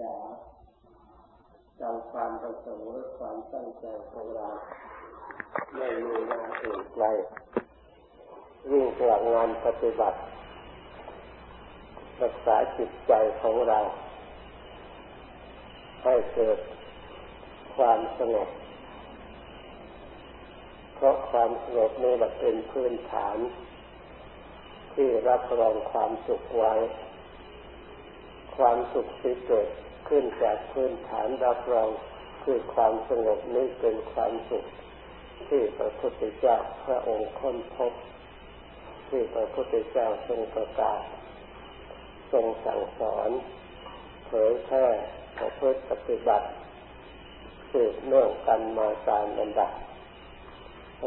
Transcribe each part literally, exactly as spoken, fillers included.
ษาตามความประสงค์และความตั้งใจของเราไม่มีงานอื่นไกลยิ่งกว่างานปฏิบัติรักษาจิตใจของเราให้เกิดความสงบเพราะความสงบนี่แหละเป็นพื้นฐานที่รับรองความสุขไว้ความสุขที่เกิดขึ้นจากพื้นฐานรับรองคือความสงบนี้เป็นความสุขที่พระพุทธเจ้าพระองค์ค้นพบที่พระพุทธเจ้าทรงประกาศทรงสั่งสอนเผยแพร่ประพฤติปฏิบัติสืบเนื่องกันมาตามลำดับ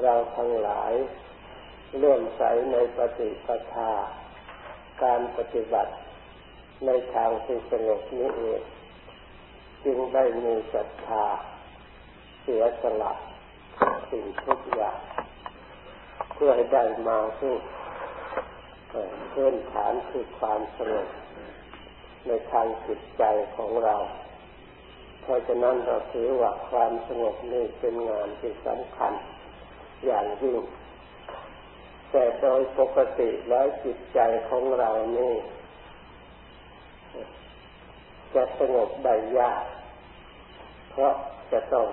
เราทั้งหลายเลื่อมใสในปฏิปทาการปฏิบัติในทางที่สงบนี้เองจึงได้มีศรัทธาเสียสละสิ่งทุกอย่างเพื่อให้ได้มาสู่พื้นฐานคือความสงบในทางจิตใจของเราเพราะฉะนั้นเราถือว่าความสงบนี้เป็นงานที่สำคัญอย่างยิ่งแต่โดยปกติแล้วจิตใจของเรานี่จะสงบได้ยากเพราะจะต้อง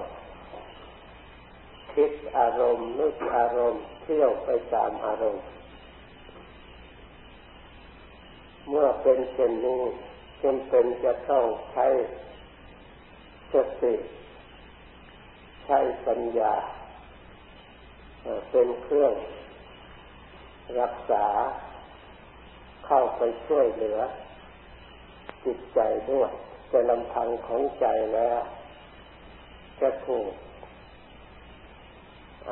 คิดอารมณ์นึกอารมณ์เที่ยวไปตามอารมณ์เมื่อเป็นเช่นนี้จำเป็นจะต้องใช้สติใช้ปัญญาเป็นเครื่องรักษาเข้าไปช่วยเหลือจิตใจด้วยแต่ลำพังของใจแล้วจะถูก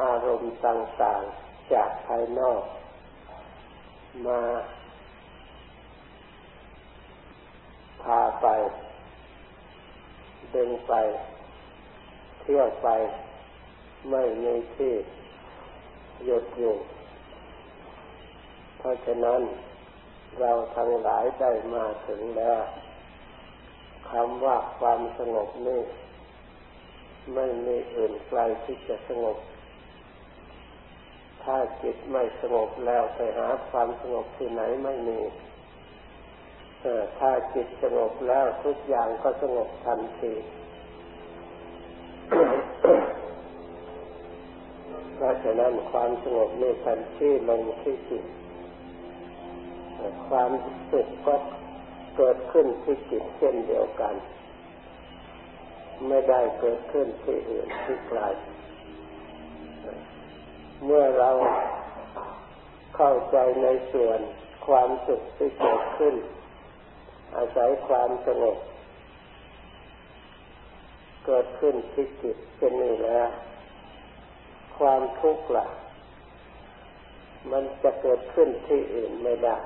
อารมณ์ต่างๆจากภายนอกมาพาไปดึงไปเที่ยวไปไม่มีที่หยุดอยู่เพราะฉะนั้นเราทั้งหลายได้มาถึงแล้วคำว่าความสงบนี้ไม่มีอื่นไกลที่จะสงบถ้าจิตไม่สงบแล้วไปหาความสงบที่ไหนไม่มีถ้าจิตสงบแล้วทุกอย่างก็สงบทันที เพราะฉะนั้นความสงบนี้ทันทีลงที่จิตความสุขก็เกิดขึ้นที่จิตเช่นเดียวกันไม่ได้เกิดขึ้นที่อื่นที่ไกลเมื่อเราเข้าใจในส่วนความสุขที่เกิดขึ้นอาศัยความสงบเกิดขึ้นที่จิตเช่นนี้แล้วความทุกข์ล่ะมันจะเกิดขึ้นที่อื่นไม่ได้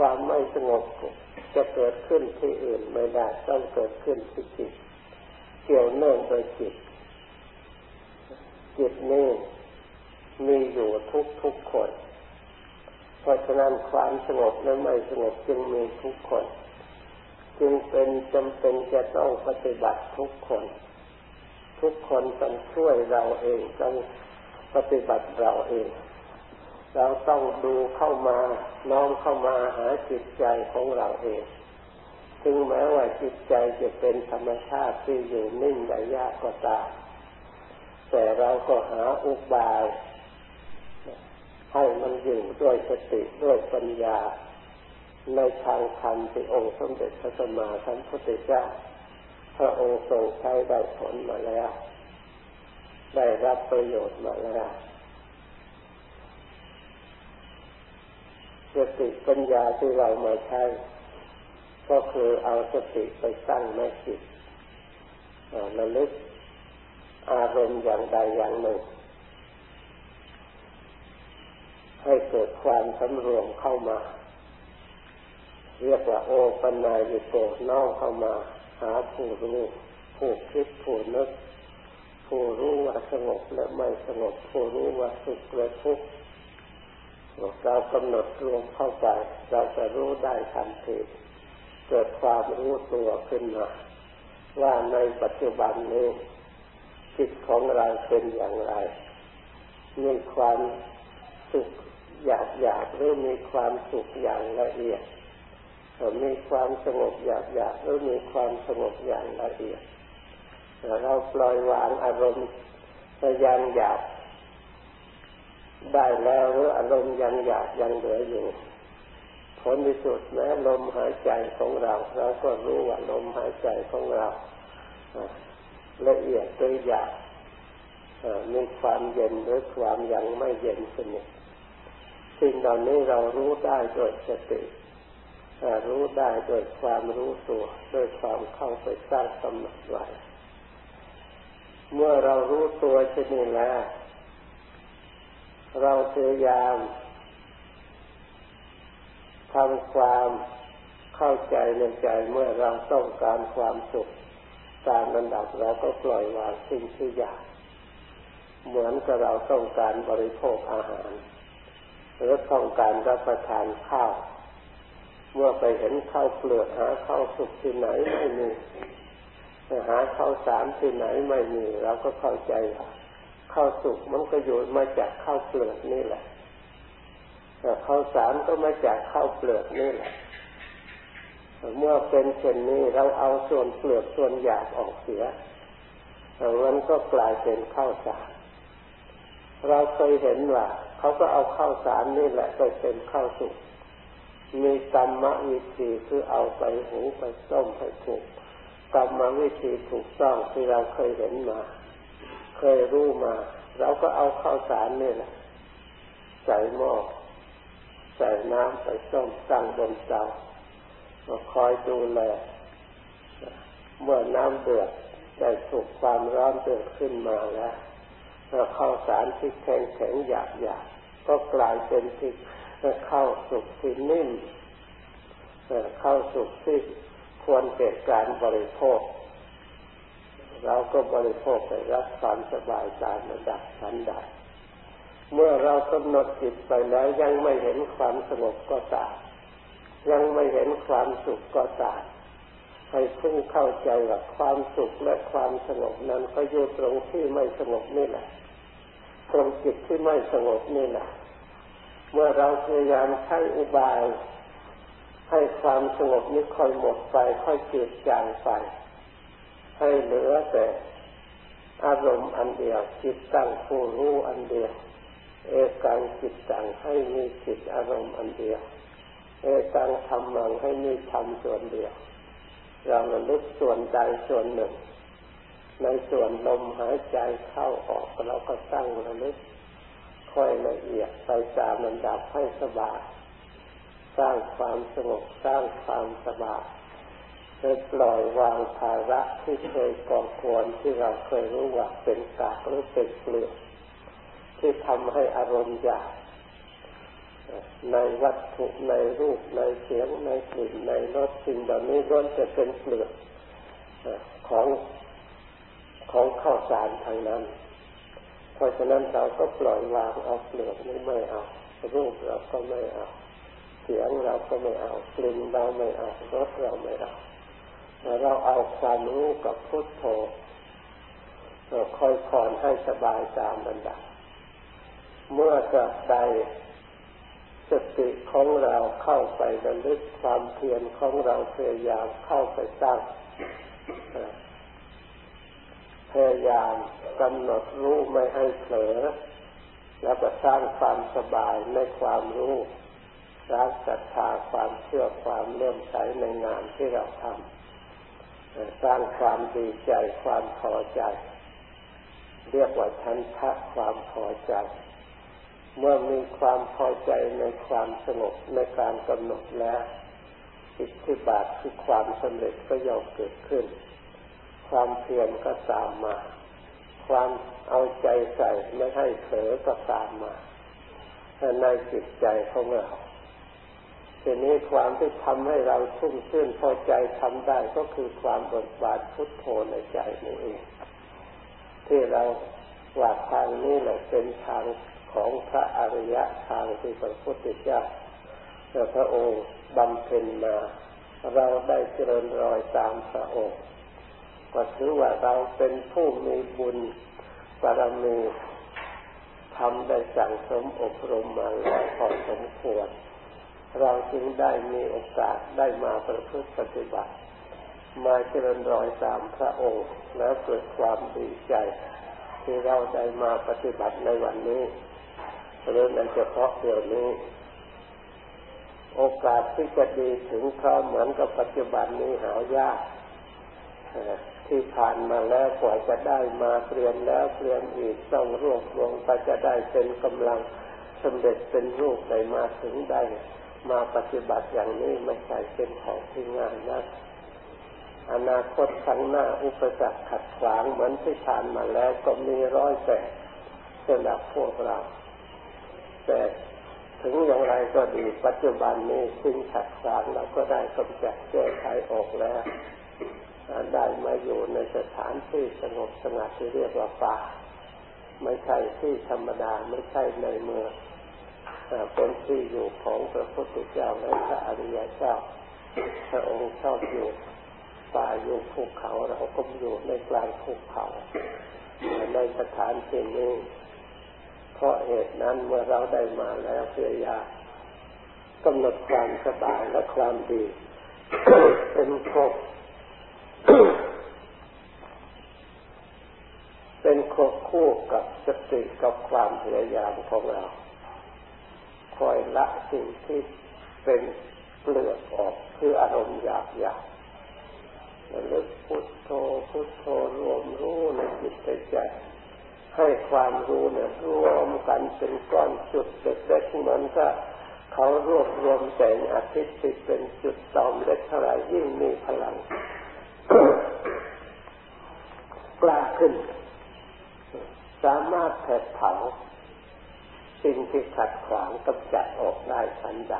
ความไม่สงบจะเกิดขึ้นที่อื่นไม่ได้ต้องเกิดขึ้นที่จิตเกี่ยวเนื่องโดยจิตจิตนี้มีอยู่ทุกทุกคนเพราะฉะนั้นความสงบและไม่สงบจึงมีทุกคนจึงเป็นจำเป็นจะต้องปฏิบัติทุกคนทุกคนต้องช่วยเราเองต้องปฏิบัติเราเองเราต้องดูเข้ามาน้อมเข้ามาหาจิตใจของเราเองถึงแม้ว่าจิตใจจะเป็นธรรมชาติที่อยู่นิ่งได้ยากก็ตามแต่เราก็หาอุบายให้มันอยู่ด้วยสติด้วยปัญญาในทางธรรมที่องค์สมเด็จพระสัมมาสัมพุทธเจ้าพระองค์ทรงใช้ได้ผลมาแล้วได้รับประโยชน์มาแล้วสติปัญญาที่เรามาใช้ก็คือเอาสติไปตั้งในจิตระลึกอารมณ์อย่างใดอย่างหนึ่งให้เกิดความสำรวมเข้ามาเรียกว่าโอปัญญาอยู่โกดน้อมเข้ามาหาผู้รู้ผู้คิดผู้นึกผู้รู้ว่าสงบและไม่สงบผู้รู้ว่าสุขและทุกข์เรากำหนดรวมเข้าไปเราจะรู้ได้ทันที เกิดความรู้ตัวขึ้นมาว่าในปัจจุบันนี้จิตของเราเป็นอย่างไรมีความสุขหยาบหยาบหรือมีความสุขอย่างละเอียดหรือมีความสงบหยาบหยาบหรือมีความสงบอย่างละเอียดเราปล่อยวางอารมณ์ยังหยาบได้แล้วหรืออารมณ์ยังหยาบยังเหลืออยู่ผลที่สุดแม้ลมหายใจของเราเราก็รู้ว่าลมหายใจของเราละเอียดตัวหยาบมีความเย็นหรือความยังไม่เย็นสนิทสิ่งเหล่านี้เรารู้ได้โดยสติรู้ได้โดยความรู้ตัวโดยความเข้าไปสร้างกำหนดไว้เมื่อเรารู้ตัวเช่นนี้แล้วเราพยายามทำความเข้าใจในใจเมื่อเราต้องการความสุขตามระดับเราก็ปล่อยวางสิ่งที่อยากเหมือนกับเราต้องการบริโภคอาหารหรือต้องการรับประทานข้าวเมื่อไปเห็นข้าวเปลือกหาข้าวสุกที่ไหนไม่มีหาข้าวสารที่ไหนไม่มีเราก็เข้าใจว่าข้าวสุกมันก็อยู่มาจากข้าวเปลือกนี่แหละข้าวสารก็มาจากข้าวเปลือกนี่แหละเมื่อเป็นเช่นนี้เราเอาส่วนเปลือกส่วนหยาบออกเสียมันก็กลายเป็นข้าวสารเราเคยเห็นว่าเขาก็เอาข้าวสารนี่แหละไปเป็นข้าวสุกมีกรรมวิธีคือเอาไปหุงไปต้มไปถูกกรรมวิธีถูกต้องที่เราเคยเห็นมาเคยรู้มาเราก็เอาข้าวสารนี่แหละใส่หม้อใส่น้ำใส่ส้มตั้งบนเตาก็คอยดูแลเมื่อน้ำเดือดได้ถูกความร้อนเดือดขึ้นมาแล้วแล้วข้าวสารที่แข็งแข็งหยาบหยาบก็กลายเป็นที่ข้าวสุกที่นิ่มข้าวสุกที่ควรเกิดการบริโภคเราก็บริโภคไปรับความสบายใจระดับชั้นใดเมื่อเรากำหนดจิตไปแล้วยังไม่เห็นความสงบก็ตามยังไม่เห็นความสุขก็ตามให้พึ่งเข้าใจว่าความสุขและความสงบนั้นก็อยู่ตรงที่ไม่สงบนี่แหละตรงจิตที่ไม่สงบนี่แหละเมื่อเราพยายามใช้อุบายให้ความสงบนี้ค่อยหมดไปค่อยจืดจางไปให้เหลือแต่อารมณ์อันเดียวจิตตั้งผู้รู้อันเดียวเอกังจิตตังให้มีจิตอารมณ์อันเดียวเอกังธรรมังให้มีธรรมส่วนเดียวเราระลึกส่วนใดส่วนหนึ่งในส่วนลมหายใจเข้าออกเราก็ตั้งระลึกค่อยละเอียดไปตามลำดับให้สบายสร้างความสงบสร้างความสบายและปล่อยวางภาระที่เคยก่อควรที่เราเคยรู้ว่าเป็นกากหรือเป็นเปลือกที่ทำให้อารมณ์อยากในวัตถุในรูปในเสียงในกลิ่นในรสสิ่งเหล่านี้ล้วนจะเป็นเปลือกของของข้าวสารทางนั้นเพราะฉะนั้นเราก็ปล่อยวางเอาเปลือกนี้ไม่เอารูปเราก็ไม่เอาเสียงเราก็ไม่เอากลิ่นเราไม่เอารสเราไม่เอาเราเอาความรู้กับพุทโธคอยผ่อนให้สบายตามลำดับเมื่อจะใดสติของเราเข้าไประลึกความเพียรของเราพยายามเข้าไปตั้งพยายามกำหนดรู้ไม่ให้เผลอแล้วก็สร้างความสบายในความรู้สร้างศรัทธาความเชื่อความเลื่อมใสในงานที่เราทำสร้างความดีใจความพอใจเรียกว่าฉันทะความพอใจเมื่อมีความพอใจในความสงบในการกำหนดแล้วอิทธิบาทคือความสำเร็จก็ย่อมเกิดขึ้นความเพียรก็ตามมาความเอาใจใส่ไม่ให้เผลอก็ตามมาในจิตใจของเราทีนี้ความที่ทำให้เราชุ่มชื่นพอใจทำได้ก็คือความเบิกบานพุทโธในใจนี่เองที่เราว่าทางนี้แหละเป็นทางของพระอริยะทางที่พระพุทธเจ้าพระองค์บำเพ็ญมา เราได้เจริญรอยตามพระองค์ก็ถือว่าเราเป็นผู้มีบุญบารมีทำได้สั่งสมอบรมมาแล้วพอสมควรเราจึงได้มีโอกาสได้มาประพฤติปฏิบัติมาเจริญรอยตามพระองค์แล้วเกิดความดีใจที่เราได้มาปฏิบัติในวันนี้หรือในเฉพาะเดี๋ยวนี้โอกาสที่จะดีถึงพร้อมเหมือนกับปัจจุบันนี้หายากที่ผ่านมาแล้วกว่าจะได้มาเปลี่ยนแล้วเปลี่ยนอีกต้องรวบรวมไปจะได้เป็นกำลังสำเร็จเป็นรูปได้มาถึงได้มาปฏิบัติอย่างนี้ไม่ใช่เป็นของที่ง่ายนักอนาคตข้างหน้าอุปสรรคขัดขวางเหมือนที่ผ่านมาแล้วก็มีร้อยแต่สำหรับพวกเราแต่ถึงอย่างไรก็ดีปัจจุบันนี้สิ่งขัดขวางเราก็ได้กำจัดแก้ไขออกแล้วได้มาอยู่ในสถานที่สงบสงัดที่เรียกว่าป่าไม่ใช่ที่ธรรมดาไม่ใช่ในเมืองเป็นที่อยู่ของพระพุทธเจ้าและพระอริยเจ้าพระองค์ชอบอยู่ป่าอยู่ภูเขาเราก็อยู่ในกลางภูเขาในสถานที่นี้เพราะเหตุนั้นเมื่อเราได้มาแล้วพยายามกำหนดความสบายและความดี เป็นครบ เป็นควบคู่กับสติกับความพยายามของเราคอยละสิ่งที่เป็นเปลือกออกคืออารมณ์หยาบหยาบระลึกพุทโธพุทโธรวมรู้ในจิตใจให้ความรู้เนี่ยรวมกันเป็นก้อนจุดเล็กๆเหมือนกับเขารวบรวมแสงอาทิตย์ที่เป็นจุดตอมเล็กเท่าไรยิ่งมีพลัง กล้าขึ้นสามารถแผดเผาสิ่งที่ขัดขวางกำจัดออกได้ทันใด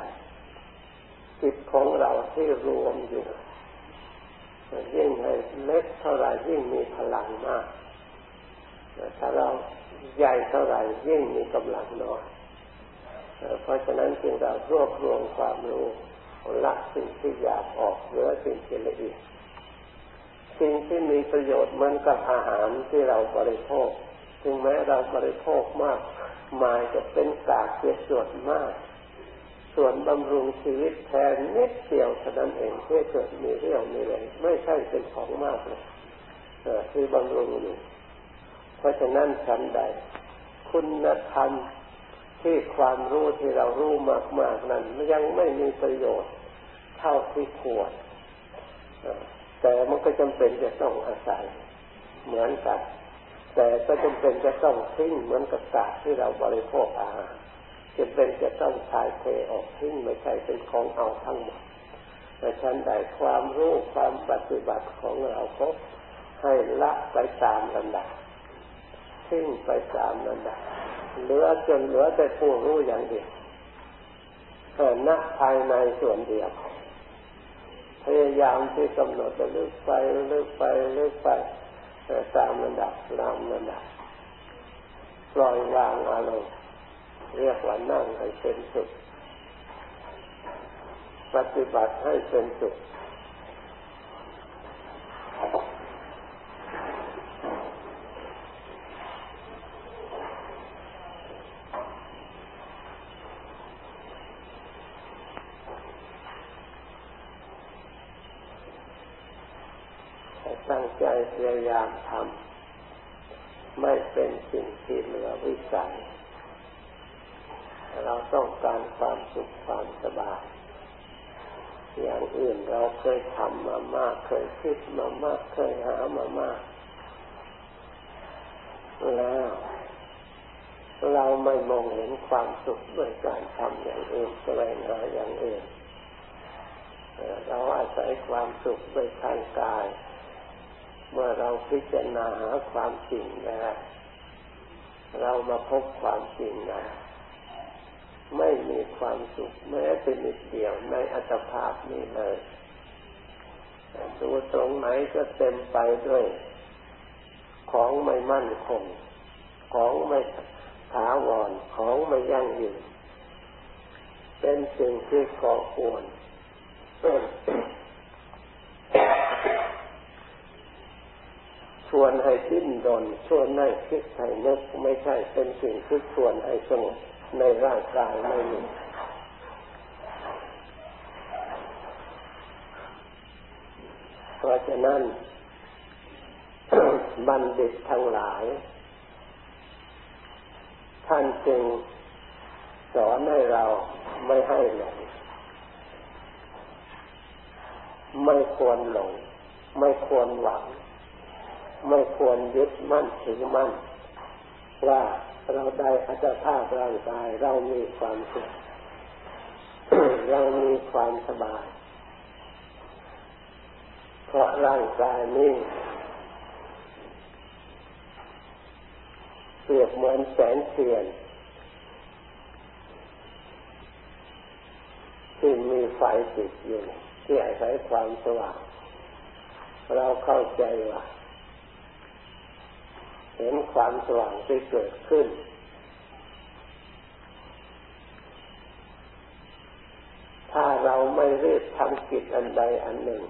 จิตของเราที่รวมอยู่ยิ่งให้เล็กเท่าไรยิ่งมีพลังมากถ้าเราใหญ่เท่าไหร่ยิ่งมีกำลังน้อยเพราะฉะนั้นจึงเรารวบรวมความรู้ละสิ่งที่หยาบออกเหลือสิ่งที่ละเอียดสิ่งที่มีประโยชน์เหมือนกับอาหารที่เราบริโภคถึงแม้เราบริโภคมากมายจะเป็นกากเสียส่วนมากส่วนบำรุงชีวิตแทนนิดเดียวเท่านั้นเองเพื่อเกิดมีเรี่ยวมีแรงไม่ใช่เป็นของมากเลยคือบำรุงอยู่เพราะฉะนั้นชั้นใดคุณธรรมที่ความรู้ที่เรารู้มากๆนั้นยังไม่มีประโยชน์เท่าที่ควรแต่มันก็จำเป็นจะต้องอาศัยเหมือนกันแต่ก็จำเป็นจะต้องทิ้งเหมือนกับกากที่เราบริโภคอาหารจำเป็นจะต้องถ่ายเทออกทิ้งไม่ใช่เป็นของเอาทั้งหมดแต่ชั้นใดความรู้ความปฏิบัติของเราก็ให้ละไปตามลำดับทิ้งไปตามนั้นได้เหลือจนเหลือแต่ผู้รู้อย่างเดียวแต่นักภายในส่วนเดียวพยายามที่กำหนดจะลึกไปลึกไปลึกไปตามนั้นได้ตามนั้นได้ปล่อยวางอารมณ์เรียกว่านั่งให้เป็นสุขปฏิบัติให้เป็นสุขตั้งใจพยายามทำไม่เป็นสิ่งที่เหลือวิสัยเราต้องการความสุขความสบายอย่างอื่นเราเคยทำมามากเคยคิดมามากเคยหามามากแล้วเราไม่มองเห็นความสุขด้วยการทำอย่างอื่นแสวงหาอย่างอื่นเราอาศัยความสุขด้วยทางกายเมื่อเราพิจารณาหาความจริงนะเรามาพบความจริงนะไม่มีความสุขแม้แต่นิดเดียวในอัตภาพนี้เลยดูตรงไหนก็เต็มไปด้วยของไม่มั่นคงของไม่ถาวรของไม่ยั่งยืนเป็นสิ่งที่ก่อกวน วนให้ดิ้นรนชวนให้คิดให้นึกไม่ใช่เป็นสิ่งที่ชวนให้สงบในร่างกายไม่มีเพราะฉะนั้น บัณฑิตทั้งหลายท่านจึงสอนให้เราไม่ให้หลงไม่ควรหลงไม่ควรหวังไม่ควรยึดมั่นถือมั่นว่าเราได้อัตภาพร่างกายเรามีความสุข เรามีความสบายเพราะร่างกายนี้เปรียบเหมือนแสงเทียนที่มีไฟติดอยู่ที่อาศัยความสว่างเราเข้าใจว่าเห็นความสว่างที่เกิดขึ้นถ้าเราไม่รีบทำกิจอันใดอันหนึ่ง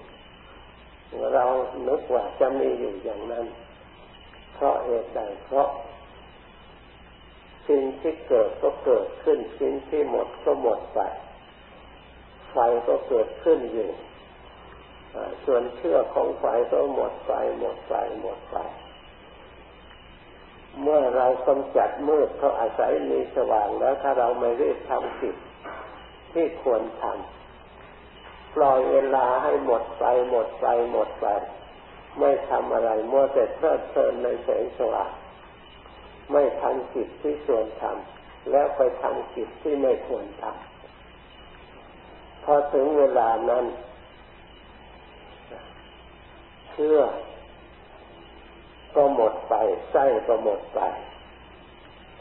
เรานึกว่าจะมีอยู่อย่างนั้นเพราะเหตุใดเพราะสิ่งที่เกิดก็เกิดขึ้นสิ่งที่หมดก็หมดไปไฟก็เกิดขึ้นอยู่ส่วนเชื้อของไฟก็หมดไปหมดไปหมดไปเมื่อเรากำจัดมืดเขาอาศัยมีสว่างแล้วถ้าเราไม่รีบทำกิจที่ควรทำปล่อยเวลาให้หมดไปหมดไปหมดไปไม่ทำอะไรมัวแต่เพลิดเพลินในแสงสว่างไม่ทำกิจที่ควรทำแล้วไปทำกิจที่ไม่ควรทำพอถึงเวลานั้นเชื่อก็หมดไปไส้ก็หมดไป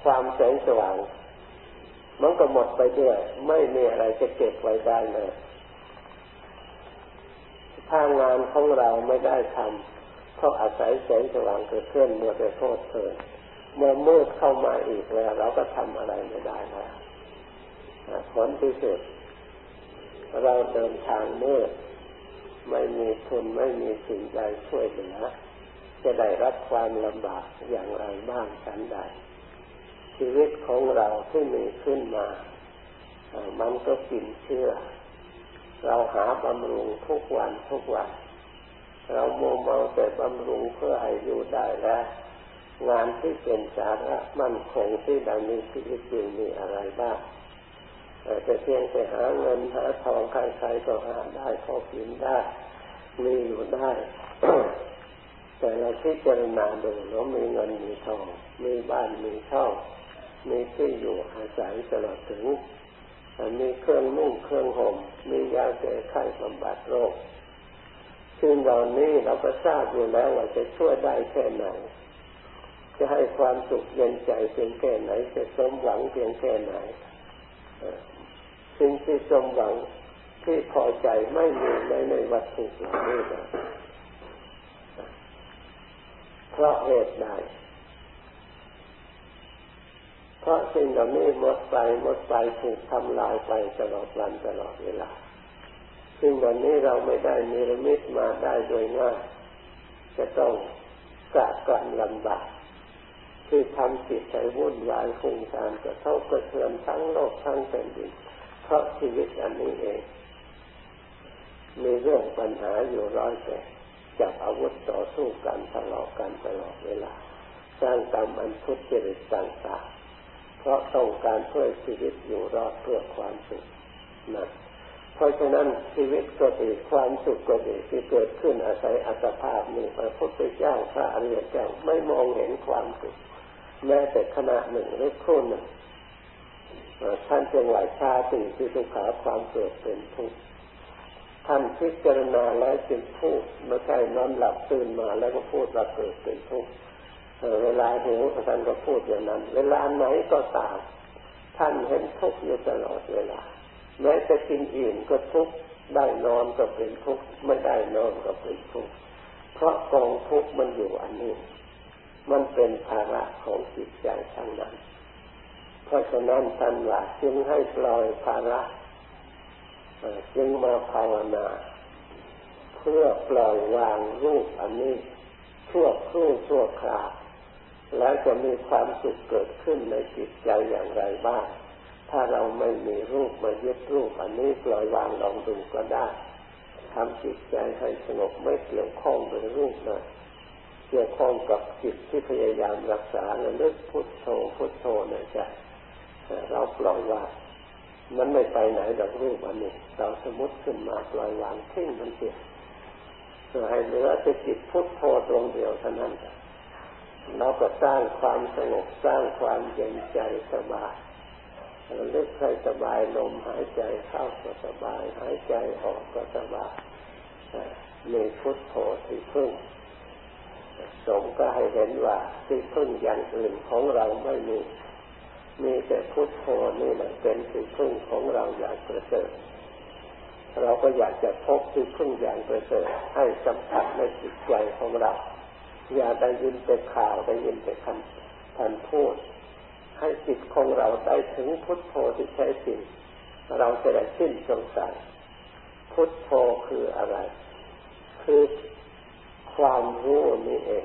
ความแสงสว่างมันก็หมดไปด้วยไม่มีอะไรจะเก็บไว้ได้เลยถ้างานของเราไม่ได้ทำก็อาศัยแสงสว่างเกิดขึ้นมัวแต่โทษเถิดเมื่อมืดเข้ามาอีกแล้วเราก็ทำอะไรไม่ได้แล้วผลที่สุดเราเดินทางมืดไม่มีทุนไม่มีสิ่งใดช่วยเหลือจะได้รับความลำบากอย่างไรบ้างฉันใดชีวิตของเราที่มีขึ้นมามันก็กินเชื่อเราหาบำรุงทุกวันทุกวันเราโมเมาแต่บำรุงเพื่อให้อยู่ได้และงานที่เป็นสาระมั่นคงที่ดำเนินชีวิตอยู่มีอะไรบ้างแต่เพียงแต่หาเงินหาทองใครๆก็หาได้พอกินได้มีอยู่ได้ แต่เราที่เจริญนาดูแล้วมีเงินมีทองมีบ้านมีช่องมีที่อยู่อาศัยตลอดถึงมีเครื่องนุ่งเครื่องห่มมียาแก้ไขบำบัดโรคซึ่งเหล่านี้เราก็ทราบอยู่แล้วว่าจะช่วยได้แค่ไหนจะให้ความสุขเย็นใจเพียงแค่ไหนจะสมหวังเพียงแค่ไหนสิ่งที่สมหวังที่พอใจไม่มีในในวัตถุเหล่านี้นะเพราะเหตุใดเพราะสิ่งเหล่านี้หมดไปหมดไปถูกทำลายไปตลอดวันตลอดเวลาซึ่งวันนี้เราไม่ได้นิรมิตมาได้โดยง่ายจะต้องกล้าการลำบากคือทำจิตใจวุ่นวายฟุ้งซ่านกระทบกระเทือนทั้งโลกทั้งแผ่นดินเพราะชีวิตอันนี้เองมีเรื่องปัญหาอยู่ร้อยแปดจับอาวุธต่อสู้กันทะเลาะกันตลอดเวลาสร้างกรรมอันทุจริตต่างๆเพราะต้องการเพื่อชีวิตอยู่รอดเพื่อความสุขนะเพราะฉะนั้นชีวิตก็ดีความสุขก็ดีที่เกิดขึ้นอาศัยอัตภาพนี้พระพุทธเจ้าพระอริยเจ้าไม่มองเห็นความสุขแม้แต่ขณะหนึ่งหรือครู่หนึ่งท่านจึงไหวชาติที่ทุกขาความเกิดเป็นทุกข์ท่านพิจารณาแล้วจึงพูดไม่ใช่นอนหลับตื่นมาแล้วก็พูดว่าเกิดเป็นทุกข์เวลาหิวท่านก็พูดอย่างนั้นเวลาไหนก็ตามท่านเห็นทุกข์อยู่ตลอดเวลาแม้จะกินอิ่มก็ทุกข์ได้นอนก็เป็นทุกข์ไม่ได้นอนก็เป็นทุกข์เพราะกองทุกข์มันอยู่อันนี้มันเป็นภาระของจิตใจทั้งนั้นเพราะฉะนั้นท่านว่าจึงให้ปล่อยภาระจึงมาภาวนาเพื่อปล่อยวางรูปอันนี้ ชั่วครู่ชั่วคราวแล้วจะมีความสุขเกิดขึ้นในจิตใจอย่างไรบ้างถ้าเราไม่มีรูปมายึดรูปอันนี้ปล่อยวางลองดูก็ได้ทำจิตใจให้สงบไม่เกี่ยวข้องกับรูปนะเกี่ยวข้องกับจิตที่พยายามรักษาระลึกพุทโธพุทโธนะจ๊ะเราปล่อยวางมันไม่ไปไหนดอกรูปอันนี้เราสมมติขึ้นมาปล่อยวางทิ้งมันเสียให้เหลือแต่จิตพุทโธตรงเดียวเท่านั้นเราก็สร้างความสงบสร้างความเย็นใจสบายระลึกให้สบายลมหายใจเข้าก็สบายหายใจออกก็สบายมีพุทโธที่พึ่งสมก็ให้เห็นว่าที่พึ่งอย่างอื่นของเราไม่มีมีแต่พุทโธนี่แหละเป็นที่พึ่งของเราอย่างประเสริฐเราก็อยากจะพบที่พึ่งอย่างประเสริฐให้สัมผัสในจิตใจของเราอย่าได้ยินแต่ข่าวได้ยินแต่คำท่านพูดให้จิตของเราได้ถึงพุทโธที่แท้จริงเราจะได้สิ้นสงสัยพุทโธคืออะไรคือความรู้นี้เอง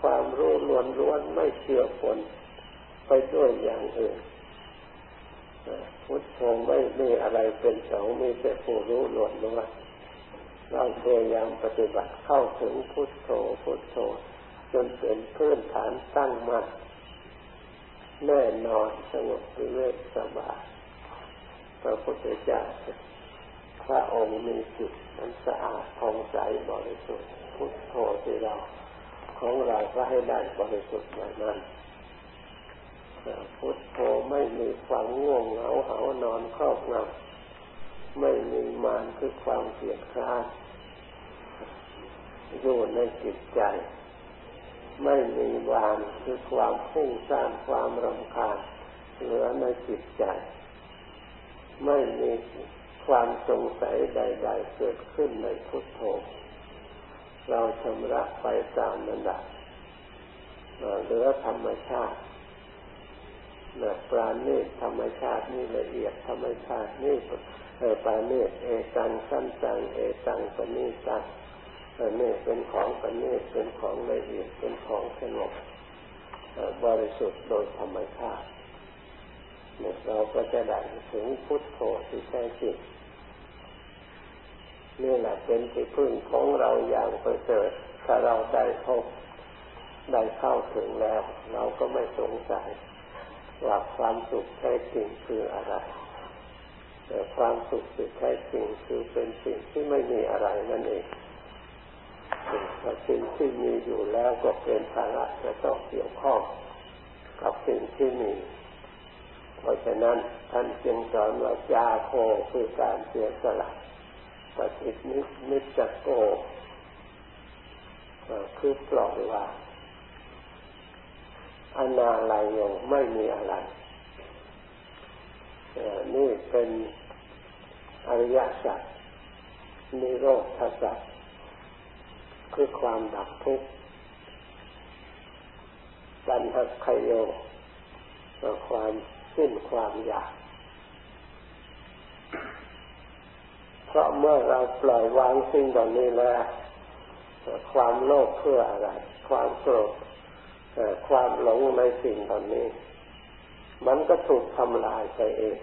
ความรู้ล้วนๆไม่เชื่อผลไปด้วยอย่างอื่นพุทโธไม่มีอะไรเป็นสงฆ์มีแต่ผู้รู้ล้วนๆเราพยายามปฏิบัติเข้าถึงพุทโธพุทโธจนเป็นพื้นฐานตั้งมั่นแน่นอนสงบเรื่อยสบายพระพุทธเจ้าพระองค์มีจิตมันสะอาดผ่องใสบริสุทธิ์พุทโธที่เราของเราก็ให้ได้บริสุทธิ์อย่างนั้นพุทโธไม่มีความง่วงเหงาเหานอนครอบงำไม่มีมารคือความเกลียดคร้านอยู่ในจิตใจไม่มีวานคือความฟุ้งซ่านความรำคาญเหลือในจิตใจไม่มีความสงสัยใดๆเกิดขึ้นในพุทโธเราชำระไปตามระดับเหลือธรรมชาตินะปราณีตธรรมชาตินี่ละเอียดธรรมชาตินี่ปราณีตเอตังสั้นตังเอตังปณิตังนี่เป็นของปณิตเป็นของละเอียดเป็นของสงบบริสุทธิ์โดยธรรมชาติเราก็จะได้ถึงพุทโธที่แท้จริงนี่แหละเป็นที่พึ่งของเราอย่างประเสริฐถ้าเราได้พบได้เข้าถึงแล้วเราก็ไม่สงสัยว่าความสุขแท้จริงคืออะไรแต่ความสุขที่แท้จริงคือเป็นสิ่งที่ไม่มีอะไรนั่นเองสิ่งที่มีอยู่แล้วก็เป็นภาระจะต้องเกี่ยวข้องกับสิ่งที่มีเพราะฉะนั้นท่านจึงสอนว่าจาโคคือการเสียสละปฏินิมิตโกคือปล่อยวางอนาลัยโยไม่มีอะไรนี่เป็นอริยสัจนิโรธสัจคือความดับทุกข์ตัณหคโยความสิ้นความอยากเพราะเมื่อเราปล่อยวางสิ่งเหล่านี้แล้วความโลภเพื่ออะไรความโกรธความหลงในสิ่งเหล่านี้มันก็ถูกทำลายไปเอง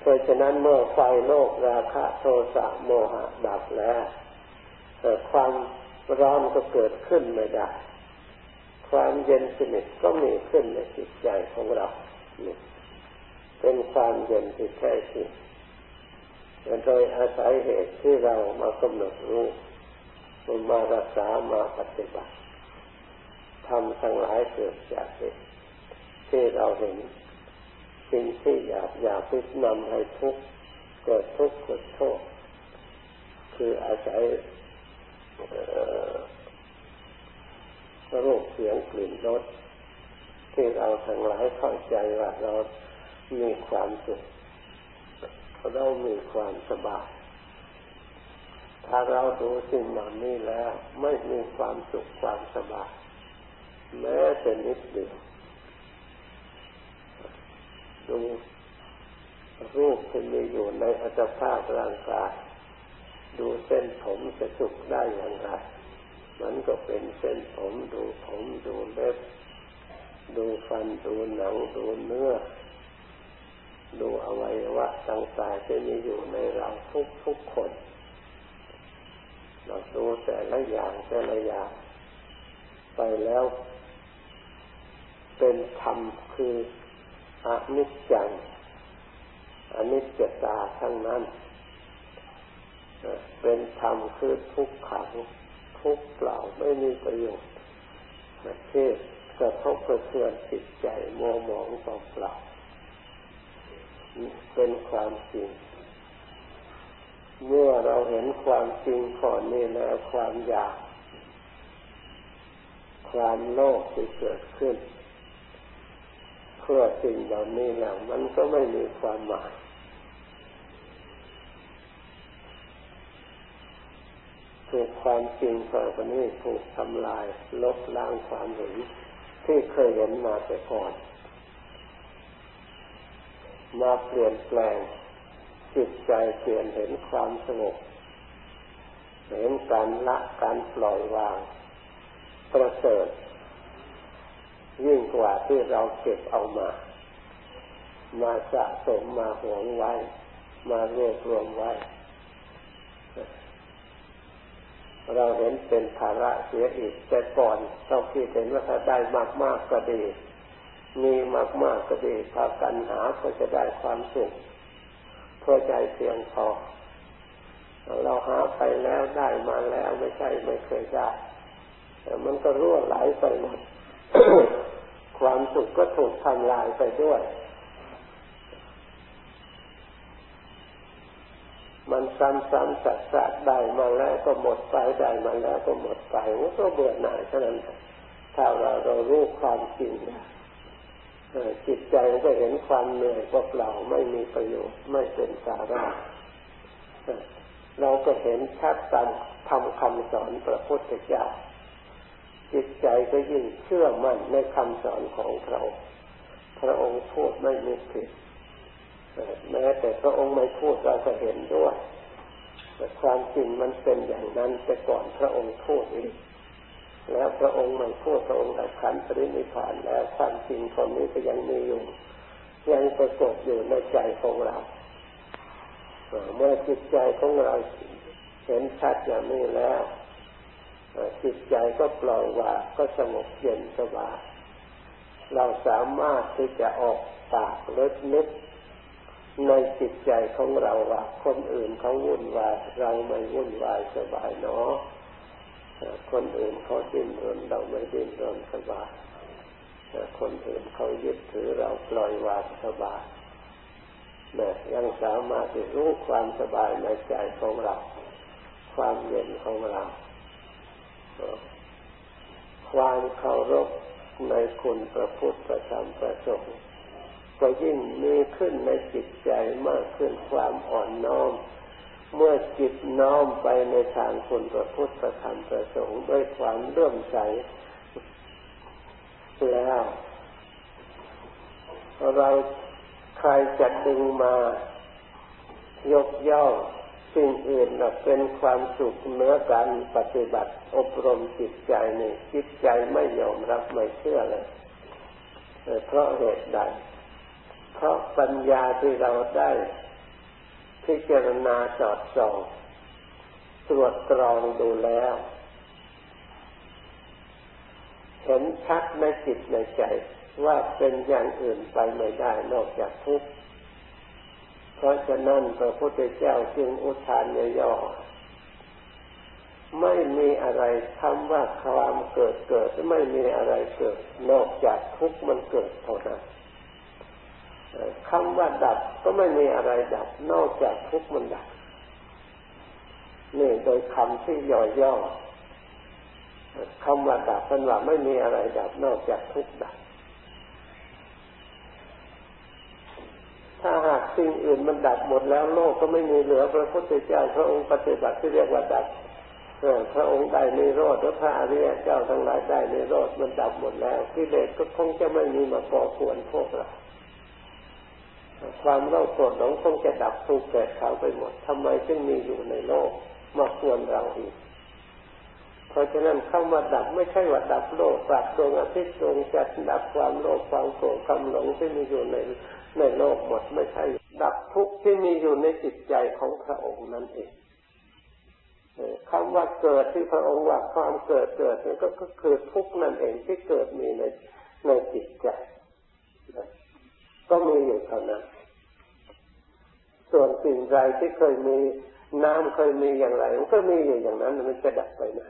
เพราะฉะนั้นเมื่อไฟโลภราคะโทสะโมหะดับแล้วความร้อนก็เกิดขึ้นไม่ได้ความเย็นสนิทก็มีขึ้นในจิตใจของเราเป็นความเย็นที่แท้จริงโดยอาศัยเหตุที่เรามากำหนดรู้มารักษามาปฏิบัติทำทั้งหลายเกิดจากเหตุที่เราเห็นสิ่งที่อยากอยากพิจารณาให้ทุกข์เกิดทุกข์เกิดโทษคืออาศัยรูปเสียงกลิ่นรสที่เราทั้งหลายเข้าใจว่าเรามีความสุขเรามีความสบายถ้าเราดูสิ่งเหล่านี้แล้วไม่มีความสุขความสบายแม้แต่นิดเดียวดูรูปที่มีอยู่ในอัตภาพร่างกายดูเส้นผมจะสุขได้อย่างไร มันก็เป็นเส้นผมดูผมดูเล็บดูฟันดูหนังดูเนื้อดูอวัยวะต่างๆที่มีอยู่ในเราทุกๆคนเราดูแต่ละอย่างแต่ละอย่างไปแล้วเป็นธรรมคืออนิจจังอนิจจตาทั้งนั้นเป็นธรรมคือทุกขังทุกเปล่าไม่มีประโยชน์เช่นกระทบกระเทือนจิตใจมัวหมองเปล่าเป็นความจริงเมื่อเราเห็นความจริงข้อนี้แล้วความอยากความโลภที่เกิดขึ้นเพื่อสิ่งเหล่านี้แล้วมันก็ไม่มีความหมายถูกความจริงข้อนี้ถูกทำลายลบล้างความเห็นที่เคยเห็นมาแต่ก่อนมาเปลี่ยนแปลงจิตใจเปลี่ยนเห็นความสงบเห็นการละการปล่อยวางประเสริฐยิ่งกว่าที่เราเก็บเอามามาสะสมมาหวงไว้มารวบรวมไว้เราเห็นเป็นภาระเสียอีกแต่ก่อนเราคิดเห็นว่าถ้าได้มากๆก็ดีมีมากๆก็ดีพากันหาก็จะได้ความสุขพอใจเพียงพอเราหาไปแล้วได้มาแล้วไม่ใช่ไม่เคยได้แต่มันก็รั่วไหลไปหมด ความสุขก็ถูกทำลายไปด้วยมันซ้ำๆสักๆได้มาแล้วก็หมดไปได้มาแล้วก็หมดไปมันก็เบื่อหน่ายเท่านั้นถ้าเราเรารู้ความจริงจิตใจก็เห็นความเหนื่อยเปล่าไม่มีประโยชน์ไม่เป็นสาระเราก็เห็นชัดตามธรรมคำสอนพระพุทธเจ้าจิตใจก็ยิ่งเชื่อมั่นในคำสอนของพระองค์พระองค์พูดไม่มีผิดแม้แต่พระองค์ไม่พูดเราก็เห็นด้วยแต่ความจริงมันเป็นอย่างนั้นแต่ก่อนพระองค์พูดอีกแล้วพระองค์ไม่พูดพระองค์ดับขันธ์ปรินิพพานแล้วความจริงคนนี้ก็ยังมีอยู่ยังประกอบอยู่ในใจของเราเมื่อจิตใจของเราเห็นชัดอย่างนี้แล้วจิตใจก็ปล่อยวางก็สงบเย็นสบายเราสามารถที่จะออกปากเล็กๆในจิตใจของเราว่าคนอื่นเขาวุ่นวายเราไม่วุ่นวายสบายเนาะคนอื่นเขาดิ้นรนเราไม่ดิ้นรนสบายคนอื่นเขายึดถือเราปล่อยวางสบายเนี่ยยังสามารถที่รู้ความสบายในใจของเราความเย็นของเราความเคารพในคุณพระพุทธพระธรรมพระสงฆ์ก็ยิ่งมีขึ้นในจิตใจมากขึ้นความอ่อนน้อมเมื่อจิตน้อมไปในทางคุณพระพุทธธรรมประสงค์ด้วยความเลื่อมใสแล้วเราใครจะดึงมายกย่องสิ่งอื่นเราเป็นความสุขเหนือการปฏิบัติอบรมจิตใจนี่จิตใจไม่ยอมรับไม่เชื่อเลยเพราะเหตุใดเพราะปัญญาที่เราได้พิจารณาสอดส่องตรวจตรองดูแล้วเห็นชัดในจิตในใจว่าเป็นอย่างอื่นไปไม่ได้นอกจากทุกข์เพราะฉะนั้นพระพุทธเจ้าจึงอุทานย่อๆไม่มีอะไรคำว่าความเกิดเกิดไม่มีอะไรเกิดนอกจากทุกข์มันเกิดเท่านั้นคำว่าดับก็ไม่มีอะไรดับนอกจากทุกข์มันดับนี่โดยคำที่ย่อๆคำว่าดับเป็นว่าไม่มีอะไรดับนอกจากทุกข์ดับถ้าหากสิ่งอื่นมันดับหมดแล้วโลกก็ไม่มีเหลือพระพุทธเจ้าพระองค์ปฏิบัติที่เรียกว่าดับพระองค์ได้นิโรธและพระอริยเจ้าทั้งหลายได้นิโรธมันดับหมดแล้วกิเลสก็คงจะไม่มีมาก่อกวนพวกเราความโลภโกรธหลงคงจะดับทุกข์เกิดเขาไปหมดทำไมจึงมีอยู่ในโลกมาควรเราอีกเพ ราะฉะนั้นคำว่าดับไม่ใช่ว่าดับโลกปราบโกงอภิชฌงจัดดับความโลภความโกรธความหลงที่มีอยู่ในในโลกหมดไม่ใช่ดับทุกข์ที่มีอยู่ในจิตใจของพระองค์นั่นเองคำว่าเกิดที่พระองค์ว่าความเกิดเกิดนี่ก็คือทุกข์นั่นเองที่เกิดมีในในจิตใจก็มีอยู่เท่านั้นส่วนสิ่งใดที่เคยมีน้ำเคยมีอย่างไรมันก็มีอยู่อย่างนั้นมันจะดับไปไหน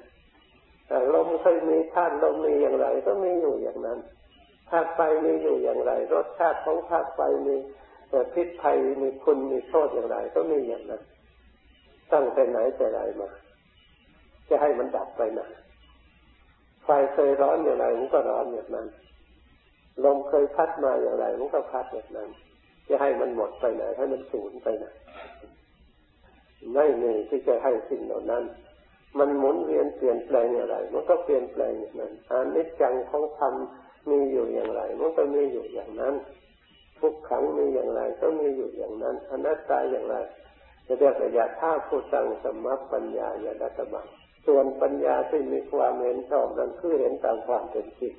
ลมเคยมีธาตุลมมีอย่างไรก็มีอยู่อย่างนั้นธาตุไฟมีอยู่อย่างไรรสชาติของธาตุไฟมีพิษภัยมีคุณมีโทษอย่างไรก็มีอย่างนั้นตั้งแต่ไหนแต่ไรมาจะให้มันดับไปไหนไฟเคยร้อนอย่างไรมันก็ร้อนอย่างนั้นลมเคยพัดมาอย่างไรมันก็พัดอย่างนั้นจะให้มันหมดไปไหนให้มันสูญไปไหนไม่มีที่จะให้สิ่งเหล่านั้นมันหมุนเวียนเปลี่ยนแปลงอย่างไรมันก็เปลี่ยนแปลงอย่างนั้นอนิจจังของธรรมมีอยู่อย่างไรมันก็มีอยู่อย่างนั้นทุกขังมีอย่างไรก็มีอยู่อย่างนั้นอนัตตาอย่างไรจะเรียกว่าอย่าท่าผู้ตั้งสมัครปัญญาอย่าดัตบังส่วนปัญญาที่มีความเห็นชอบนั้นคือเห็นตามความเป็นจริง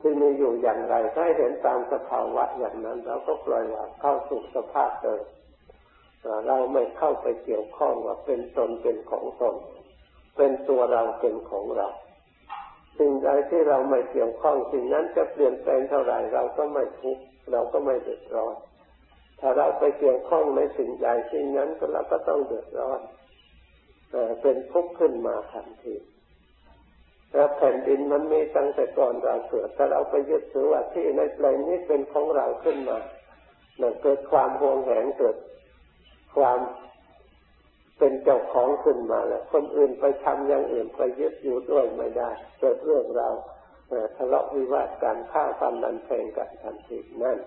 ที่มีอยู่อย่างไรให้เห็นตามสภาวะอย่างนั้นเราก็ปล่อยวางเข้าสู่สภาพเดิมเราไม่เข้าไปเกี่ยวข้องว่าเป็นตนเป็นของตนเป็นตัวเราเป็นของเราสิ่งใดที่เราไม่เกี่ยวข้องสิ่งนั้นจะเปลี่ยนแปลงเท่าไหร่เราก็ไม่ทุกข์เราก็ไม่เดือดร้อนถ้าเราไปเกี่ยวข้องในสิ่งใดสิ่งนั้นก็เราก็ต้องเดือดร้อนเป็นทุกข์ขึ้นมาทันทีแล้วแผ่นดินมันมีตั้งแต่ก่อนเราเกิดถ้าเราไปยึดถือว่าที่ในแปลงนี้เป็นของเราขึ้นมาเกิดความหวงแหนเกิดความเป็นเจ้าของขึ้นมาแล้วคนอื่นไปทำอย่างอื่นไปยึดอยู่ด้วยไม่ได้เกิดเรื่องราวทะเลาะวิวาทกันฆ่าฟันดันแทงกันทันทีนั่น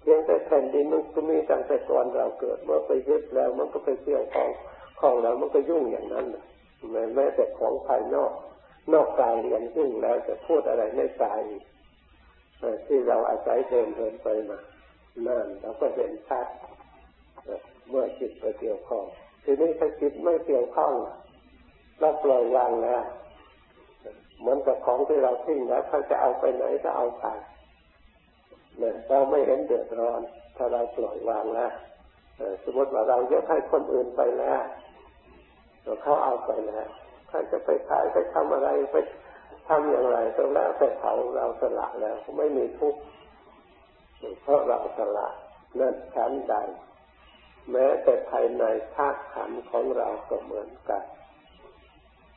เพียงแต่แผ่นดินมันก็มีตั้งแต่ก่อนเราเกิดเมื่อไปยึดแล้วมันก็ไปเกี่ยวข้องของเรามันก็ยุ่งอย่างนั้นแม้แต่ของภายนอกนอกกายอย่างซึ่งแล้วจะพูดอะไรไม่ตายที่เราอาศัยเดินเดินไปมานั่นเราก็เห็นชัดเมื่อจิตไปเกี่ยวข้องทีนี้ถ้าจิตไม่เกี่ยวข้องเราปล่อยวางแล้วเหมือนกับของที่เราทิ้งแล้วเขาจะเอาไปไหนก็เอาไปเราไม่เห็นเดือดร้อนถ้าเราปล่อยวางแล้วสมมติว่าเรายกให้คนอื่นไปแล้วเขาเอาไปแล้วถ้าจะไปขายไปทำอะไรไปทำอย่างไรตรงแล้วแต่เขาเราสละแล้วไม่มีทุกข์เพราะเราสละนั่นชั้นใดแม้แต่ภายในธาตุขันธ์ของเราก็เหมือนกัน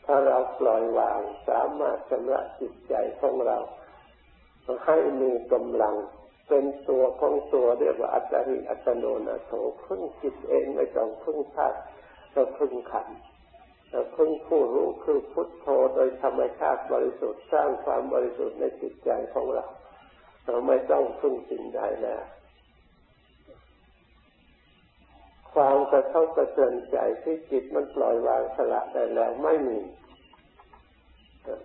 ถ้าเราปล่อยวางสามารถชำระจิตใจของเราให้มีกำลังเป็นตัวของตัวเรียกว่าอัตติอัตโนนาโถพึ่งจิตเองไม่ต้องพึ่งธาตุเราพึ่งขันธ์เราพึ่งผู้รู้คือพุทโธโดยธรรมชาติบริสุทธิ์สร้างความบริสุทธิ์ในจิตใจของเราเราไม่ต้องพึ่งสิ่งใดแล้วความกระทบกระเทือนใจที่จิตมันปล่อยวางสละได้แล้วไม่มี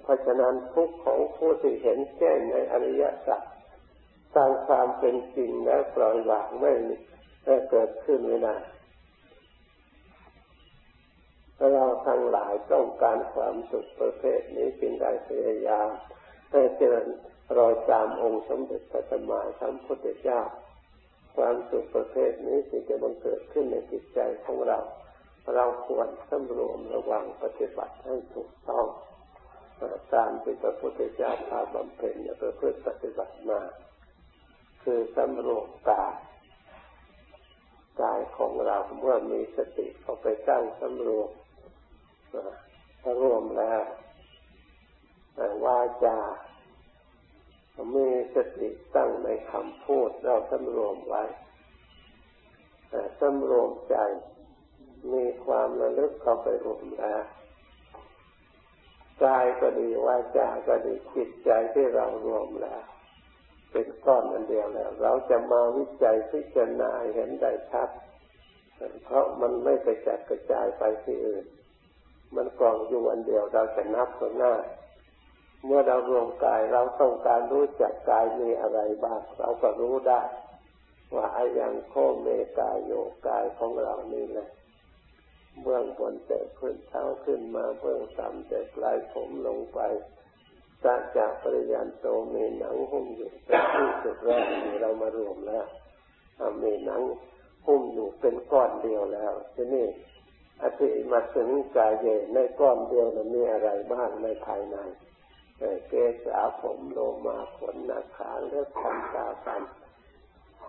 เพราะฉะนั้นทุกข์ของผู้ที่เห็นแจ้งในอริยสัจตามความเป็นจริงและปล่อยวางไม่มีได้เกิดขึ้นไม่ได้เราทั้งหลายต้องการความสุขประเภทนี้จึงได้พยายามให้เจริญรอยตามองค์สมเด็จพระสัมมาสัมพุทธเจ้าความสุขประเภทนี้ที่จะบังเกิดขึ้นในจิตใจของเราเราควรสำรวมระวังปฏิบัติให้ถูกต้องตามที่พระพุทธเจ้าพาบำเพ็ญและประพฤติปฏิบัติมาคือสำรวมกายกายของเราเมื่อมีสติเข้าไปตั้งสำรวมรวมแล้ววาจามีสติตั้งในคำพูดเราสำรวมไว้สำรวมใจมีความระลึกเข้าไปรวมแล้วกายก็ดีวาจาก็ดีจิตใจที่เรารวมแล้วเป็นก้อนอันเดียวแล้วเราจะมาวิจัยพิจารณาเห็นได้ชัดเพราะมันไม่กระจัดกระจายไปที่อื่นมันกองอยู่อันเดียวเราจะนับก็ง่ายเมื่อเรารวมกายเราต้องการรู้จักกายมีอะไรบ้างเราก็รู้ได้ว่าอายังโคเมกายโยกายของเรานี่แหละ เบื้องบนแต่พื้นเท้าขึ้นมาเบื้องต่ำแต่ปลายผมลงไปตาจากปริยานโตมีหนังหุ้มอยู่ที่สุดแรกที่เรามารวมแล้วมีหนังหุ้มอยู่เป็นก้อนเดียวแล้วทีนี้อธิมัสสนิกายเยในก้อนเดียวนั้นมีอะไรบ้างในภายในเกสาผมโลมาขนหน้าขาเลือดคันตาฟัน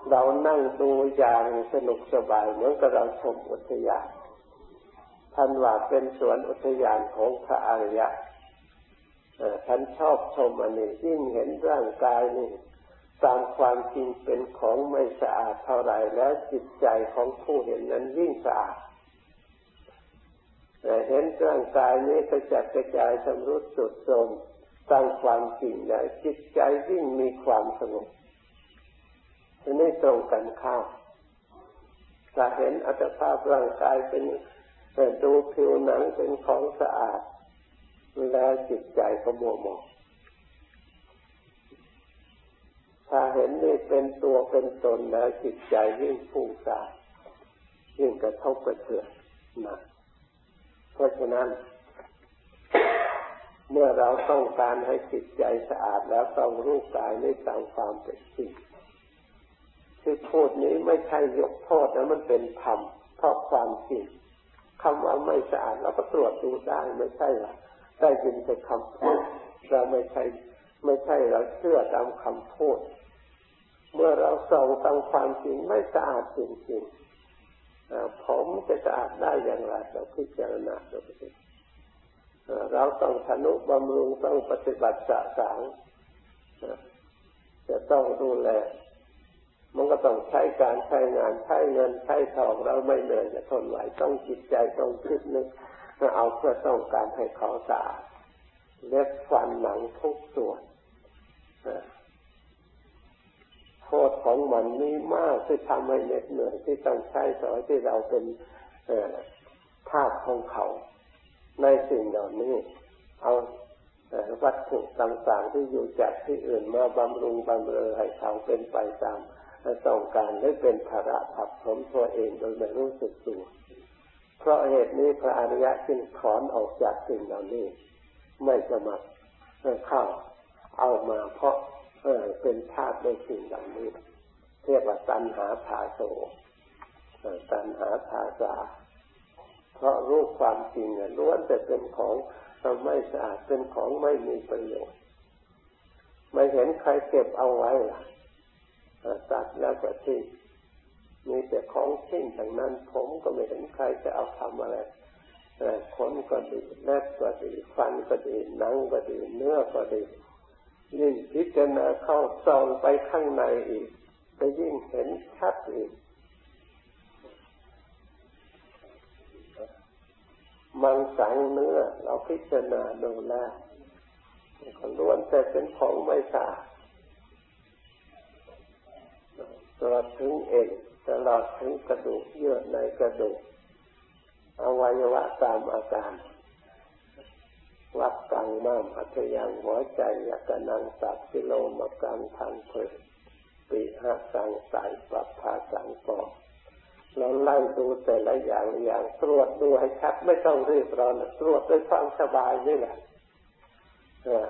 เรานั่งดูอย่างสนุกสบายเหมือนกับเราชมอุทยานท่านว่าเป็นสวนอุทยานของพระอริยะท่านชอบชมอันนี้ยิ่งเห็นร่างกายนี่ตามความจริงเป็นของไม่สะอาดเท่าไรแล้วจิตใจของผู้เห็นนั้นยิ่งสะอาดเห็นร่างกายนี้กระจัดกระจายชำรุดทรุดโทรมตามความจริงแล้วจิตใจยิ่งมีความสงบจะไม่ตรงกันข้ามถ้าเห็นอัตภาพร่างกายเป็นดูผิวหนังเป็นของสะอาดแล้วจิตใจก็มัวหมองถ้าเห็นนี่เป็นตัวเป็นตนแล้วจิตใจยิ่งฟุ้งซ่านยิ่งกระทบกระเทือนนะเพราะฉะนั้น เมื่อเราต้องการให้จิตใจสะอาดแล้วต้องรู้กายในตามความเป็นจริงที่พูดนี้ไม่ใช่ยกโทษนะมันเป็นธรรมเพราะความจริงคำว่าไม่สะอาดเราก็ตรวจดูได้ไม่ใช่หรอกได้ยินแต่คำพูดเราไม่ใช่ไม่ใช่เราเชื่อตามคำพูดเมื่อเราส่องตามความจริงไม่สะอาดจริงๆผมจะสะอาดได้อย่างไรเราพิจารณาดูสิเราต้องทนุบำรุงต้องปฏิบัติสะสางจะต้องดูแลมันก็ต้องใช้การใช้งานใช้เงินใช้ทองเราไม่เหนื่อยจะทนไหวต้องจิตใจต้องคิดนึกเอาเพื่อต้องการให้เขาสะอาดเล็บฟันหนังทุกส่วนโทษของมันมีมากที่ทำให้เหน็ดเหนื่อยที่ต้องใช้สอยที่เราเป็นทาสของเขาในสิ่งเหล่านี้เอาวัตถุต่างๆที่อยู่จากที่อื่นมาบำรุงบำเรอให้เขาเป็นไปตามต้องการได้เป็นภาระทับถมตัวเองโดยไม่รู้สึกตัวเพราะเหตุนี้พระอริยะจึงถอนออกจากสิ่งเหล่านี้ไม่สมัครเข้าเอามาเพราะเป็นธาตุในสิ่งเหล่านี้เรียกว่าตัณหาพาโสตัณหาพาสาเพราะรู้ความจริงล้วนแต่เป็นของไม่สะอาดเป็นของไม่มีประโยชน์ไม่เห็นใครเก็บเอาไว้ล่ะตัดแล้วก็ทิ้งมีแต่ของทิ้งทั้งนั้นผมก็ไม่เห็นใครจะเอาทำอะไรขนก็ดีเล็บก็ดีฟันก็ดีหนังก็ดีเนื้อก็ดียิ่งพิจารณาเข้าส่องไปข้างในอีกก็ยิ่งเห็นชัดอีกมังสังเนื้อเราพิจารณาดูแลก็ล้วนแต่เป็นของไม่สะอาดตลอดถึงเอ็นตลอดถึงกระดูกเยื่อในกระดูกอวัยวะตามอาการวักกังม่ามอัตยังหัวใจยักนังสับพิโลมกังทางเพลิดปีหะสังสายปัปภาสังปอบเราไล่ดูแต่ละอย่างอย่างตรวจดูให้ชัดไม่ต้องรีบร้อนตรวจด้วยความสบายนี่แหละ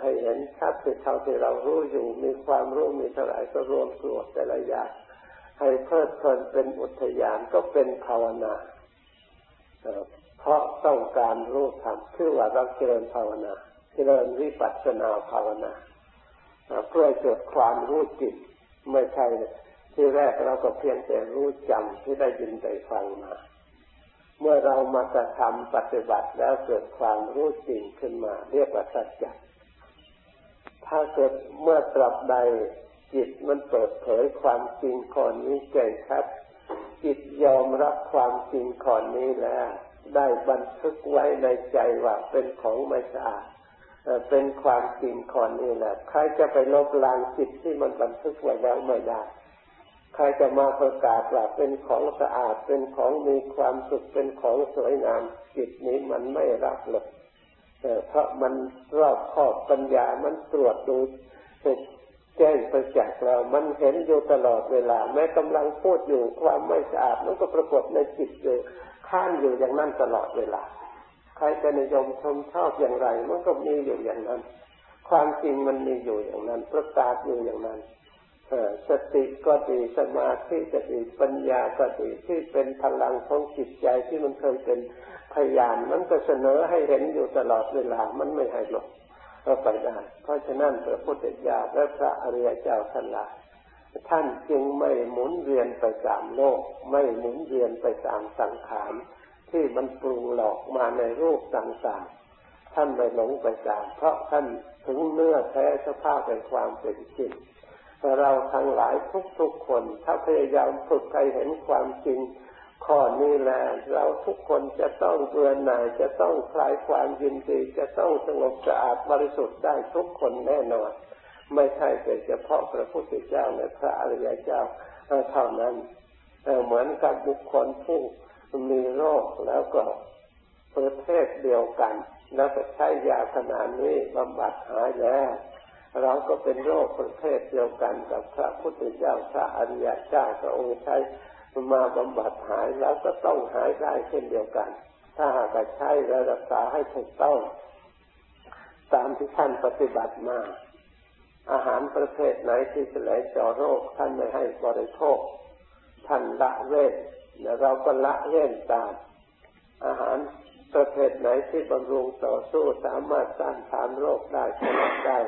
ให้เห็นชัดที่เท่าที่เรารู้อยู่มีความรู้มีเท่าไหร่ก็รวมตรวจแต่ละอย่างให้เพลิดเพลินเป็นอุทยานก็เป็นภาวนาเพราะต้องการรู้ธรรมคือว่าเราเจริญภาวนาเจริญวิปัสสนาภาวนาเพื่อเกิดความรู้จิตไม่ใช่ที่แรกเราก็เพียงแต่รู้จำที่ได้ยินได้ฟังมาเมื่อเรามากระทำปฏิบัติแล้วเกิดความรู้จริงขึ้นมาเรียกว่าสัจจะถ้าเกิดเมื่อตรับใดจิตมันเปิดเผยความจริงข้อนี้แก่ชัดจิตยอมรับความจริงข้อนี้แล้วได้บันทึกไว้ในใจว่าเป็นของไม่สะอาดเป็นความจริงข้อนี้แหละใครจะไปลบล้างจิตที่มันบันทึกไว้แล้วไม่ได้ใครจะมาประกาศว่าเป็นของสะอาดเป็นของมีความสุขเป็นของสวยงามจิตนี้มันไม่รับเลยเพราะมันรอบคอบปัญญามันตรวจดูแจ้งประจักษ์เรามันเห็นอยู่ตลอดเวลาแม้กำลังพูดอยู่ความไม่สะอาดมันก็ปรากฏในจิตอยู่ ค้างอยู่อย่างนั้นตลอดเวลาใครจะนิยมชมชอบอย่างไรมันก็มีอยู่อย่างนั้นความจริงมันมีอยู่อย่างนั้นประกาศอยู่อย่างนั้นสติก็ดีสมาธิก็ดีปัญญาก็ดีที่เป็นพลังของจิตใจที่มันเคยเป็นพยานมันก็เสนอให้เห็นอยู่ตลอดเวลามันไม่ให้หลบก็ไปได้เพราะฉะนั้นพระพุทธเจ้าและพระอริยเจ้าทั้งหลายท่านจึงไม่หมุนเวียนไปตามโลกไม่หมุนเวียนไปตามสังขารที่มันปรุงหลอกมาในรูปต่างๆท่านไม่หลงไปตามเพราะท่านถึงเนื้อแท้สภาพแห่งความเป็นจริงเราทั้งหลายทุกๆคนถ้าพยายามฝึกให้เห็นความจริงข้อนี้แหละเราทุกคนจะต้องเบื่อหน่ายจะต้องคลายความยินดีจะต้องสงบสะอาดบริสุทธิ์ได้ทุกคนแน่นอนไม่ใช่แต่เฉพาะพระพุทธเจ้าและพระอริยเจ้าเท่านั้นเหมือนกับบุคคลผู้มีโรคแล้วก็ประเภทเดียวกันแล้วก็ใช้ยาขนาดนี้บำบัดหายแล้วเราก็เป็นโรคประเภทเดียวกันกับพระพุทธเจ้าพระอริยเจ้าพระองค์ใช้มาบำบัดหายแล้วก็ต้องหายได้เช่นเดียวกันถ้าหากใช้และรักษาให้ถูกต้องตามที่ท่านปฏิบัติมาอาหารประเภทไหนที่จะไหลเจาะโรคท่านไม่ให้บริโภคท่านละเว้นเราก็ละเว้นตามอาหารประเภทไหนที่บำรุงต่อสู้สามารถต้านทานโรคได้ชนะได้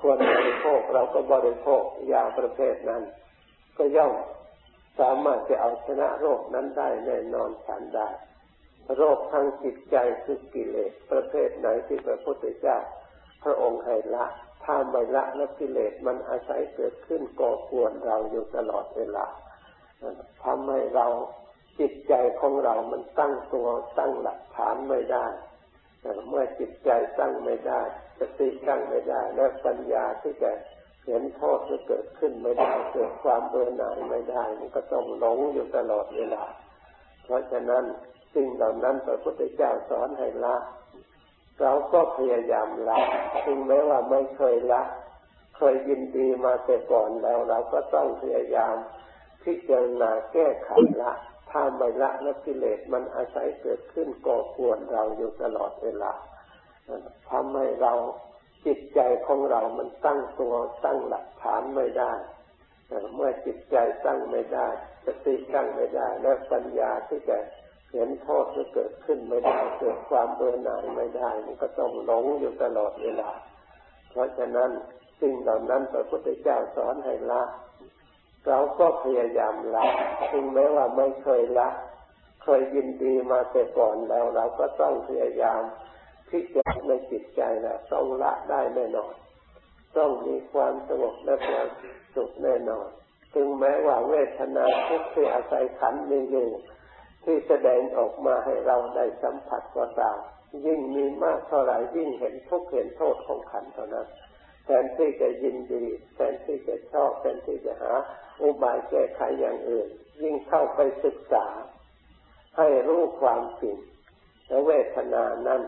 ควรบริโภคเราก็บริโภคยาประเภทนั้นก็ย่อมสามารถจะเอาชนะโรคนั้นได้แน่นอนทันได้โรคทางจิตใจคือกิเลสประเภทไหนที่พระพุทธเจ้าพระองค์ให้ละถ้าไม่ละแล้วกิเลสมันอาศัยเกิดขึ้นก่อกวนเราอยู่ตลอดเวลาทำให้เราจิตใจของเรามันตั้งตัวตั้งหลักฐานไม่ได้เมื่อจิตใจตั้งไม่ได้สติตั้งไม่ได้และปัญญาที่จะเห็นโทษจะเกิดขึ้นไม่ได้เกิดความเบื่อหน่ายไม่ได้มันก็ต้องหลงอยู่ตลอดเวลาเพราะฉะนั้นสิ่งเหล่านั้นพระพุทธเจ้าสอนให้ละเราก็พยายามละถึงแม้ว่าไม่เคยละเคยยินดีมาแต่ก่อนแล้วเราก็ต้องพยายามพิจารณาแก้ไขละถ้าไม่ละแล้วกิเลสมันอาศัยเกิดขึ้นก่อกวนเราอยู่ตลอดเวลาทำให้เราจิตใจของเรามันตั้งตัวตั้งหลักฐานไม่ได้เมื่อจิตใจตั้งไม่ได้สติตั้งไม่ได้และปัญญาที่จะเห็นโทษที่เกิดขึ้นไม่ได้เกิดความเบื่อหน่ายไม่ได้มันก็ต้องหลงอยู่ตลอดเวลาเพราะฉะนั้นสิ่งเหล่านั้นพระพุทธเจ้าสอนให้ละเราก็พยายามละถึงแม้ว่าไม่เคยละเคยยินดีมาแต่ก่อนแล้วเราก็ต้องพยายามที่จะในจิตใจนะต้องละได้แน่นอนต้องมีความสงบและความสุขแน่นอนถึงแม้ว่าเวทนาทุกข์ที่อาศัยขันธ์มีอยู่ที่แสดงออกมาให้เราได้สัมผัสก็ตามยิ่งมีมากเท่าไหร่ยิ่งเห็นทุกข์เห็นโทษของขันธ์เท่านั้นแทนที่จะยินดีแทนที่จะชอบแทนที่จะหาอุบายแก้ไขอย่างอื่นยิ่งเข้าไปศึกษาให้รู้ความจริงและเวทนานั้น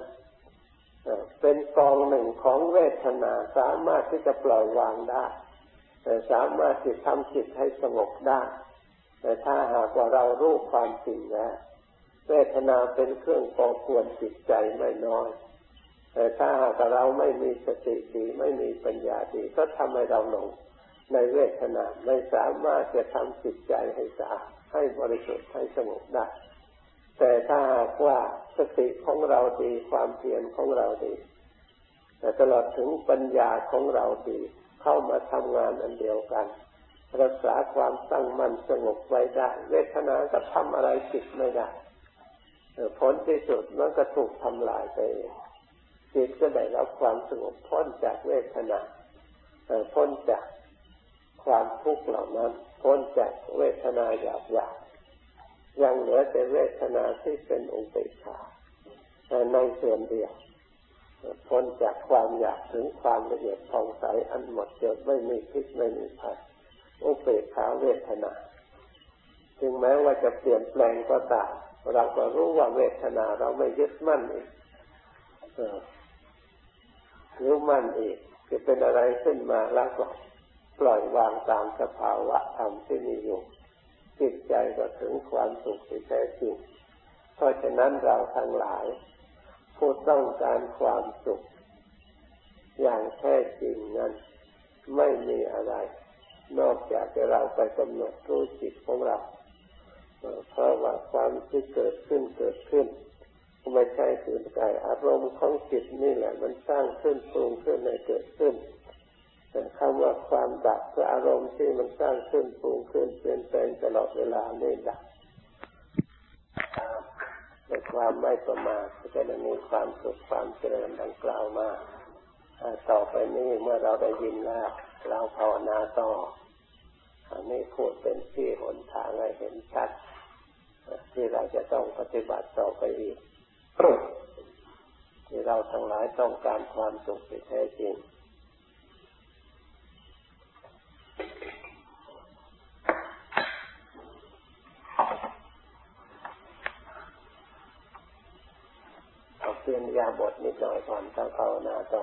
เป็นกองหนึ่งของเวทนาสามารถที่จะปล่อยวางได้สามารถที่ทำจิตให้สงบได้แต่ถ้าหากว่าเรารู้ความจริงแล้วเวทนาเป็นเครื่องก่อกวนจิตใจไม่น้อยแต่ถ้าหากเราไม่มีสติดีไม่มีปัญญาดีก็ทำให้เราหลงในเวทนาไม่สามารถจะทำจิตใจให้สะอาดให้บริสุทธิ์ให้สงบได้แต่ถ้าหากว่าสติของเราดีความเพียรของเราดีแต่ตลอดถึงปัญญาของเราดีเข้ามาทำงานอันเดียวกันรักษาความตั้งมั่นสงบไว้ได้เวทนาก็ทำอะไรจิตไม่ได้ผลที่สุดมันก็ถูกทำลายไปจิตก็ได้รับความสงบพ้นจากเวทนาพ้นจากความทุกข์เหล่านั้นพ้นจากเวทนาหยาบหยาบยังเหลือแต่เวทนาที่เป็นอุเบกขาในส่วนเดียวพ้นจากความอยากถึงความละเอียดผ่องใสอันหมดจดไม่มีพิษไม่มีภัยอุเบกขาเวทนาถึงแม้ว่าจะเปลี่ยนแปลงก็ตามเราก็รู้ว่าเวทนาเราไม่ยึดมั่นอีกหรือมั่นอีกจะเป็นอะไรขึ้นมาแล้วก็ปล่อยวางตามสภาวะธรรมที่มีอยู่จิตใจก็ถึงความสุขที่แท้จริง ราะฉะนั้นเราทั้งหลายผู้ต้องการความสุขอย่างแท้จริงนั้นไม่มีอะไรนอกจากเราไปกำหนดรู้จิตของเราเพราะว่าความที่เกิดขึ้นเกิดขึ้นไม่ใช่ขืนใจอารมณ์ของจิตนี่แหละมันสร้างขึ้นปรุงขึ้นในเกิดขึ้นแต่คำว่าความดับคืออารมณ์ที่มันสร้างขึ้นปรุงขึ้นเปลี่ยนแปลงตลอดเวลานี่ดับในความไม่ประมาทก็จะมีความสุขความเจริญดังกล่าวมาต่อไปนี้เมื่อเราได้ยินแล้วเราภาวนาต่ออันนี้พูดเป็นที่หนทางให้เห็นชัดที่เราจะต้องปฏิบัติต่อไปอีก ที่เราทั้งหลายต้องการความสุขที่แท้จริงเอาเปลี่ยนยาบทนิดหน่อยก่อนต้องภาวนาต่อ